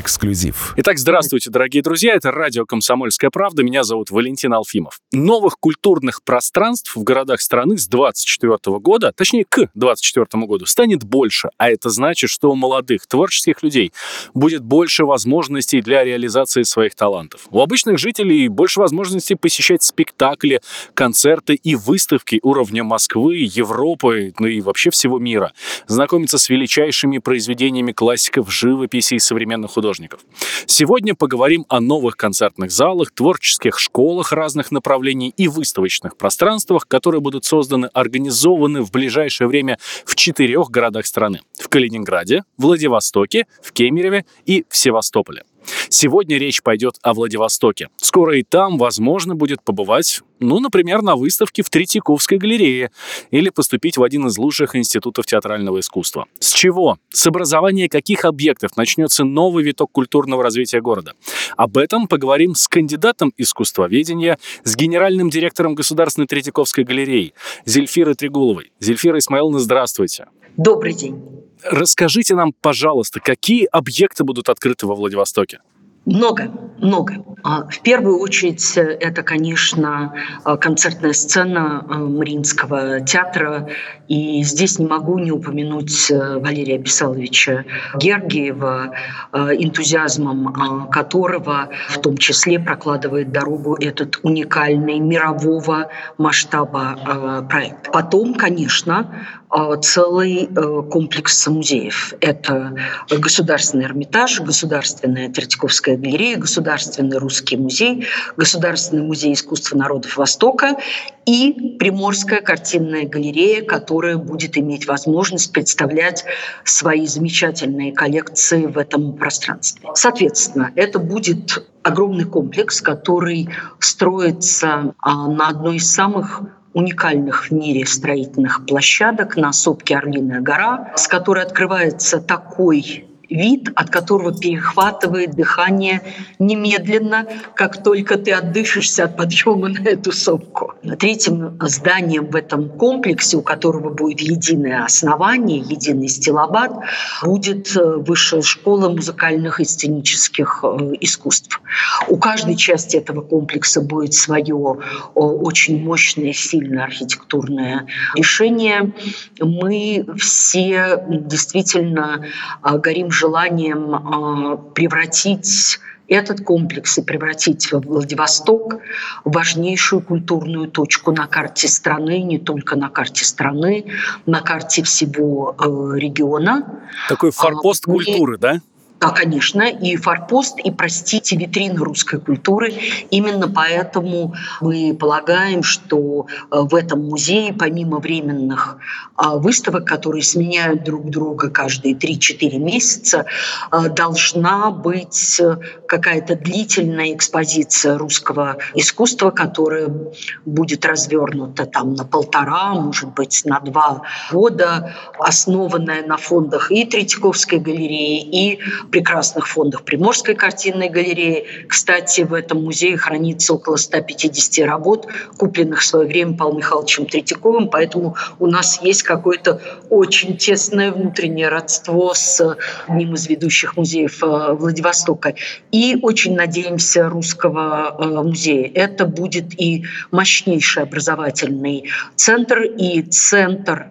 Эксклюзив. Итак, здравствуйте, дорогие друзья. Это радио «Комсомольская правда». Меня зовут Валентин Алфимов. Новых культурных пространств в городах страны с 2024 года, точнее, к 2024 году, станет больше. А это значит, что у молодых, творческих людей будет больше возможностей для реализации своих талантов. У обычных жителей больше возможностей посещать спектакли, концерты и выставки уровня Москвы, Европы, ну и вообще всего мира. Знакомиться с величайшими произведениями классиков живописи и современных художников. Сегодня поговорим о новых концертных залах, творческих школах разных направлений и выставочных пространствах, которые будут созданы, организованы в ближайшее время в 4 городах страны: в Калининграде, Владивостоке, в Кемерове и в Севастополе. Сегодня речь пойдет о Владивостоке. Скоро и там, возможно, будет побывать, например, на выставке в Третьяковской галерее или поступить в один из лучших институтов театрального искусства. С чего? С образования каких объектов начнется новый виток культурного развития города? Об этом поговорим с кандидатом искусствоведения, с генеральным директором Государственной Третьяковской галереи Зельфирой Трегуловой. Зельфира Исмаиловна, здравствуйте. Добрый день. Расскажите нам, пожалуйста, какие объекты будут открыты во Владивостоке? Много. В первую очередь это, конечно, концертная сцена Мариинского театра. И здесь не могу не упомянуть Валерия Писаловича Гергиева, энтузиазмом которого в том числе прокладывает дорогу этот уникальный мирового масштаба проект. Потом, конечно, целый комплекс музеев. Это Государственный Эрмитаж, Государственная Третьяковская галерея, Государственный русский музей, Государственный музей искусства народов Востока и Приморская картинная галерея, которая будет иметь возможность представлять свои замечательные коллекции в этом пространстве. Соответственно, это будет огромный комплекс, который строится на одной из самых уникальных в мире строительных площадок на сопке Орлиная гора, с которой открывается такой вид, от которого перехватывает дыхание немедленно, как только ты отдышишься от подъема на эту сопку. Третьим зданием в этом комплексе, у которого будет единое основание, единый стилобат, будет Высшая школа музыкальных и сценических искусств. У каждой части этого комплекса будет свое очень мощное, сильное архитектурное решение. Мы все действительно горим желанием превратить этот комплекс и превратить во Владивосток важнейшую культурную точку на карте страны, не только на карте страны, на карте всего региона. Такой форпост культуры, да? Да, конечно, и форпост, и, простите, витрина русской культуры. Именно поэтому мы полагаем, что в этом музее, помимо временных выставок, которые сменяют друг друга каждые 3-4 месяца, должна быть какая-то длительная экспозиция русского искусства, которая будет развернута там на 1,5, может быть, на 2 года, основанная на фондах и Третьяковской галереи, и прекрасных фондах Приморской картинной галереи. Кстати, в этом музее хранится около 150 работ, купленных в свое время Павлом Михайловичем Третьяковым, поэтому у нас есть какое-то очень тесное внутреннее родство с одним из ведущих музеев Владивостока. И очень надеемся русского музея. Это будет и мощнейший образовательный центр, и центр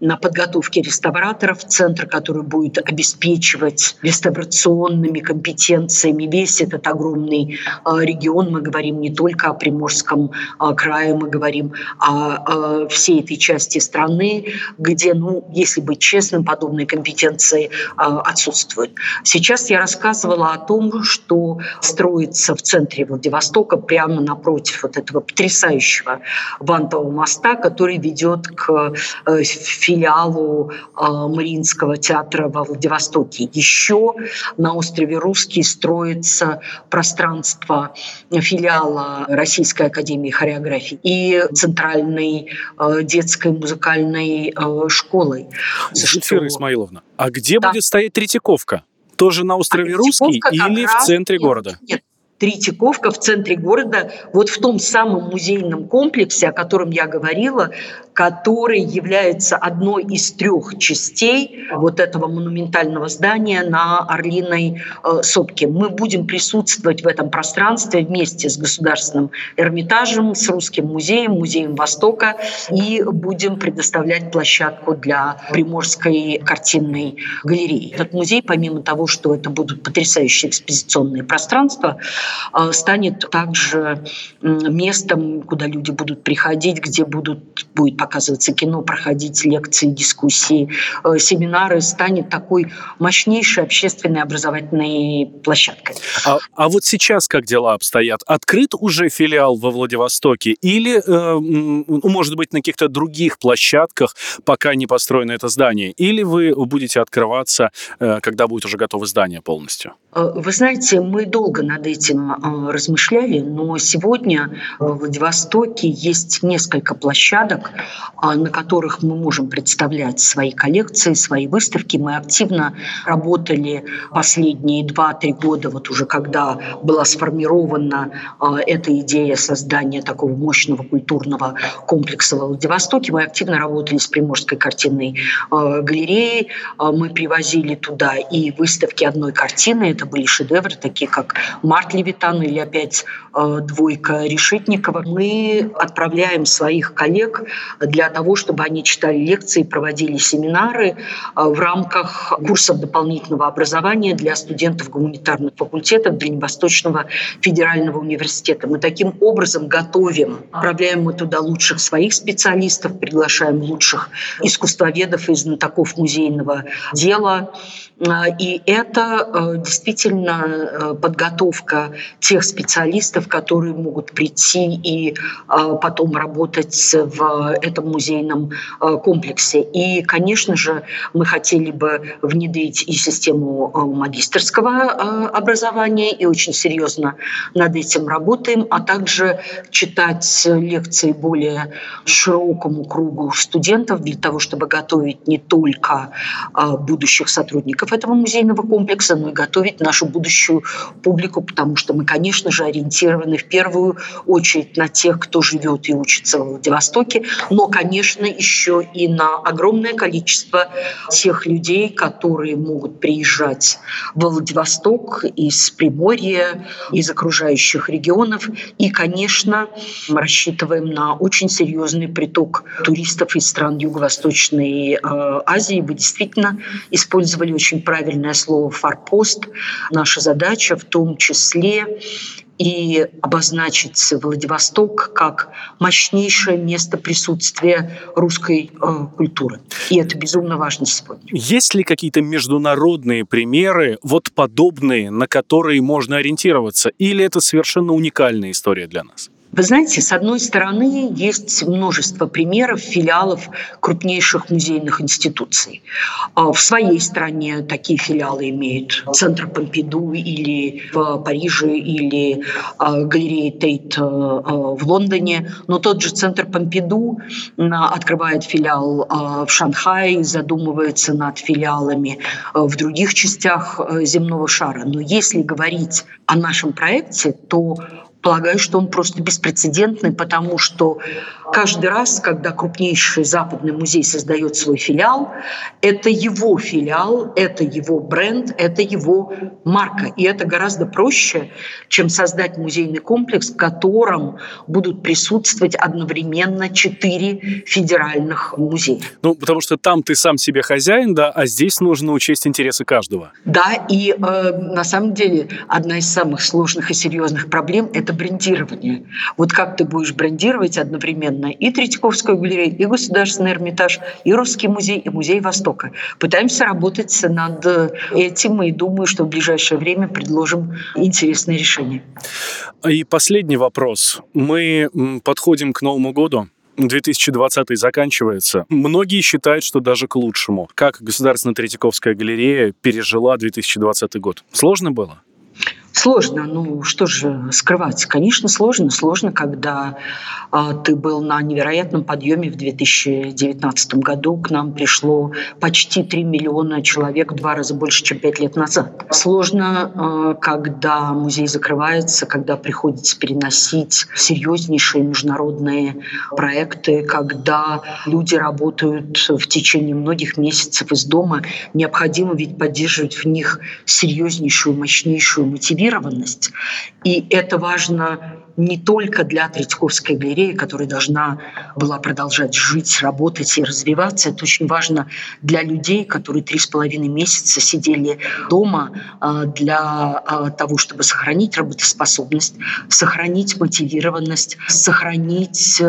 на подготовке реставраторов, центр, который будет обеспечивать реставрационными компетенциями весь этот огромный регион. Мы говорим не только о Приморском крае, мы говорим о всей этой части страны, где, если быть честным, подобные компетенции отсутствуют. Сейчас я рассказывала о том, что строится в центре Владивостока, прямо напротив вот этого потрясающего вантового моста, который ведет к филиалу Мариинского театра во Владивостоке. Еще на острове Русский строится пространство филиала Российской академии хореографии и Центральной детской музыкальной школы. Зельфира Исмаиловна, а где будет стоять Третьяковка? Тоже на острове Русский или в центре города? Нет. Третьяковка в центре города, вот в том самом музейном комплексе, о котором я говорила, который является одной из 3 частей вот этого монументального здания на Орлиной сопке. Мы будем присутствовать в этом пространстве вместе с Государственным Эрмитажем, с Русским музеем, Музеем Востока, и будем предоставлять площадку для Приморской картинной галереи. Этот музей, помимо того, что это будут потрясающие экспозиционные пространства, станет также местом, куда люди будут приходить, где будет показываться кино, проходить лекции, дискуссии, семинары, станет такой мощнейшей общественной образовательной площадкой. А вот сейчас как дела обстоят? Открыт уже филиал во Владивостоке или, может быть, на каких-то других площадках, пока не построено это здание? Или вы будете открываться, когда будет уже готово здание полностью? Вы знаете, мы долго над этим размышляли, но сегодня во Владивостоке есть несколько площадок, на которых мы можем представлять свои коллекции, свои выставки. Мы активно работали последние 2-3 года, вот уже когда была сформирована эта идея создания такого мощного культурного комплекса во Владивостоке. Мы активно работали с Приморской картинной галереей. Мы привозили туда и выставки одной картины. Это были шедевры, такие как «Март Левитана» или опять «Двойка Решетникова». Мы отправляем своих коллег для того, чтобы они читали лекции, проводили семинары в рамках курсов дополнительного образования для студентов гуманитарных факультетов Дальневосточного федерального университета. Мы таким образом готовим, отправляем мы туда лучших своих специалистов, приглашаем лучших искусствоведов и знатоков музейного дела. И это действительно подготовка тех специалистов, которые могут прийти и потом работать в этом музейном комплексе. И, конечно же, мы хотели бы внедрить и систему магистерского образования, и очень серьезно над этим работаем, а также читать лекции более широкому кругу студентов для того, чтобы готовить не только будущих сотрудников этого музейного комплекса, но и готовить нашу будущую публику, потому что мы, конечно же, ориентированы в первую очередь на тех, кто живет и учится в Владивостоке, но, конечно, еще и на огромное количество тех людей, которые могут приезжать в Владивосток из Приморья, из окружающих регионов. И, конечно, мы рассчитываем на очень серьезный приток туристов из стран Юго-Восточной Азии. Вы действительно использовали очень правильное слово «форпост». Наша задача в том числе и обозначить Владивосток как мощнейшее место присутствия русской культуры. И это безумно важно сегодня. Есть ли какие-то международные примеры, вот подобные, на которые можно ориентироваться? Или это совершенно уникальная история для нас? Вы знаете, с одной стороны, есть множество примеров филиалов крупнейших музейных институций. В своей стране такие филиалы имеют Центр Помпиду или в Париже, или галерея Тейт в Лондоне. Но тот же Центр Помпиду открывает филиал в Шанхае, задумывается над филиалами в других частях земного шара. Но если говорить о нашем проекте, то полагаю, что он просто беспрецедентный, потому что каждый раз, когда крупнейший западный музей создает свой филиал, это его бренд, это его марка. И это гораздо проще, чем создать музейный комплекс, в котором будут присутствовать одновременно 4 федеральных музея. Ну, потому что там ты сам себе хозяин, да, а здесь нужно учесть интересы каждого. Да, и на самом деле одна из самых сложных и серьезных проблем – это брендирование. Вот как ты будешь брендировать одновременно и Третьяковскую галерею, и Государственный Эрмитаж, и Русский музей, и Музей Востока. Пытаемся работать над этим, и думаю, что в ближайшее время предложим интересные решения. И последний вопрос. Мы подходим к Новому году. 2020 заканчивается. Многие считают, что даже к лучшему. Как Государственная Третьяковская галерея пережила 2020 год? Сложно было? Сложно, ну что же скрывать? Конечно, сложно, когда ты был на невероятном подъеме в 2019 году. К нам пришло почти 3 миллиона человек, в 2 раза больше, чем 5 лет назад. Сложно, когда музей закрывается, когда приходится переносить серьезнейшие международные проекты, когда люди работают в течение многих месяцев из дома. Необходимо ведь поддерживать в них серьезнейшую, мощнейшую мотивацию. И это важно не только для Третьяковской галереи, которая должна была продолжать жить, работать и развиваться. Это очень важно для людей, которые 3,5 месяца сидели дома для того, чтобы сохранить работоспособность, сохранить мотивированность, сохранить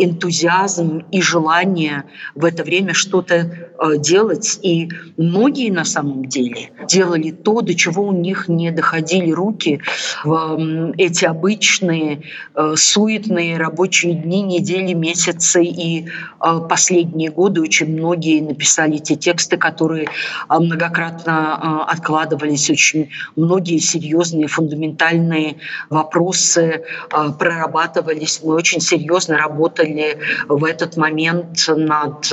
энтузиазм и желание в это время что-то делать. И многие на самом деле делали то, до чего у них не доходили руки в эти обычные суетные рабочие дни, недели, месяцы и последние годы. Очень многие написали те тексты, которые многократно откладывались. Очень многие серьезные фундаментальные вопросы прорабатывались. Мы очень серьезно работали в этот момент над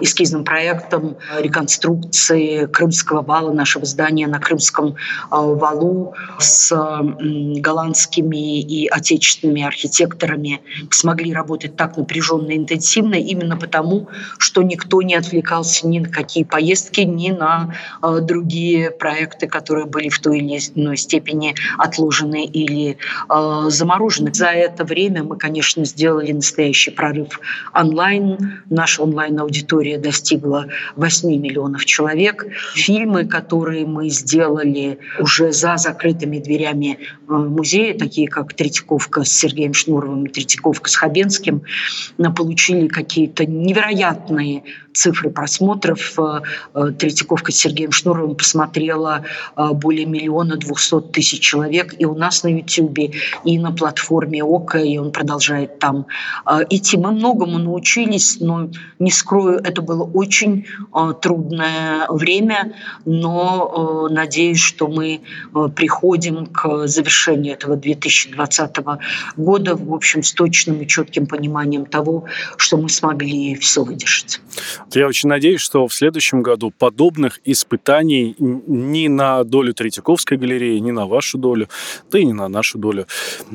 эскизным проектом реконструкции Крымского вала, нашего здания на Крымском валу с голландскими и отечественными архитекторами, смогли работать так напряженно и интенсивно именно потому, что никто не отвлекался ни на какие поездки, ни на другие проекты, которые были в той или иной степени отложены или заморожены. За это время мы, конечно, сделали настоящий прорыв онлайн. Наша онлайн-аудитория достигла 8 миллионов человек. Фильмы, которые мы сделали уже за закрытыми дверями музея, такие как «Третьяковская», с Сергеем Шнуровым и «Третьяковка» с Хабенским, получили какие-то невероятные цифры просмотров. «Третьяковка» с Сергеем Шнуровым посмотрела более 1 200 000 человек и у нас на Ютьюбе, и на платформе ОКО, и он продолжает там идти. Мы многому научились, но, не скрою, это было очень трудное время, но надеюсь, что мы приходим к завершению этого 2020 года, в общем, с точным и четким пониманием того, что мы смогли все выдержать. Я очень надеюсь, что в следующем году подобных испытаний ни на долю Третьяковской галереи, ни на вашу долю, да и ни на нашу долю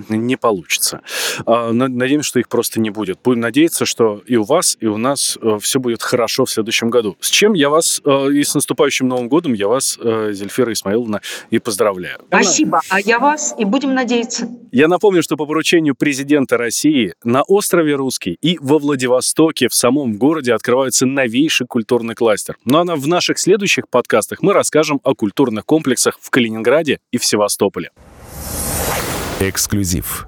не получится. Надеемся, что их просто не будет. Будем надеяться, что и у вас, и у нас все будет хорошо в следующем году. С чем я вас и с наступающим Новым годом я вас, Зельфира Исмаиловна, и поздравляю. Спасибо. А я вас, и будем надеяться. Я напомню, что по поручению президента России на острове Русский и во Владивостоке в самом городе открывается новейший культурный кластер. Ну а в наших следующих подкастах мы расскажем о культурных комплексах в Калининграде и в Севастополе. Эксклюзив.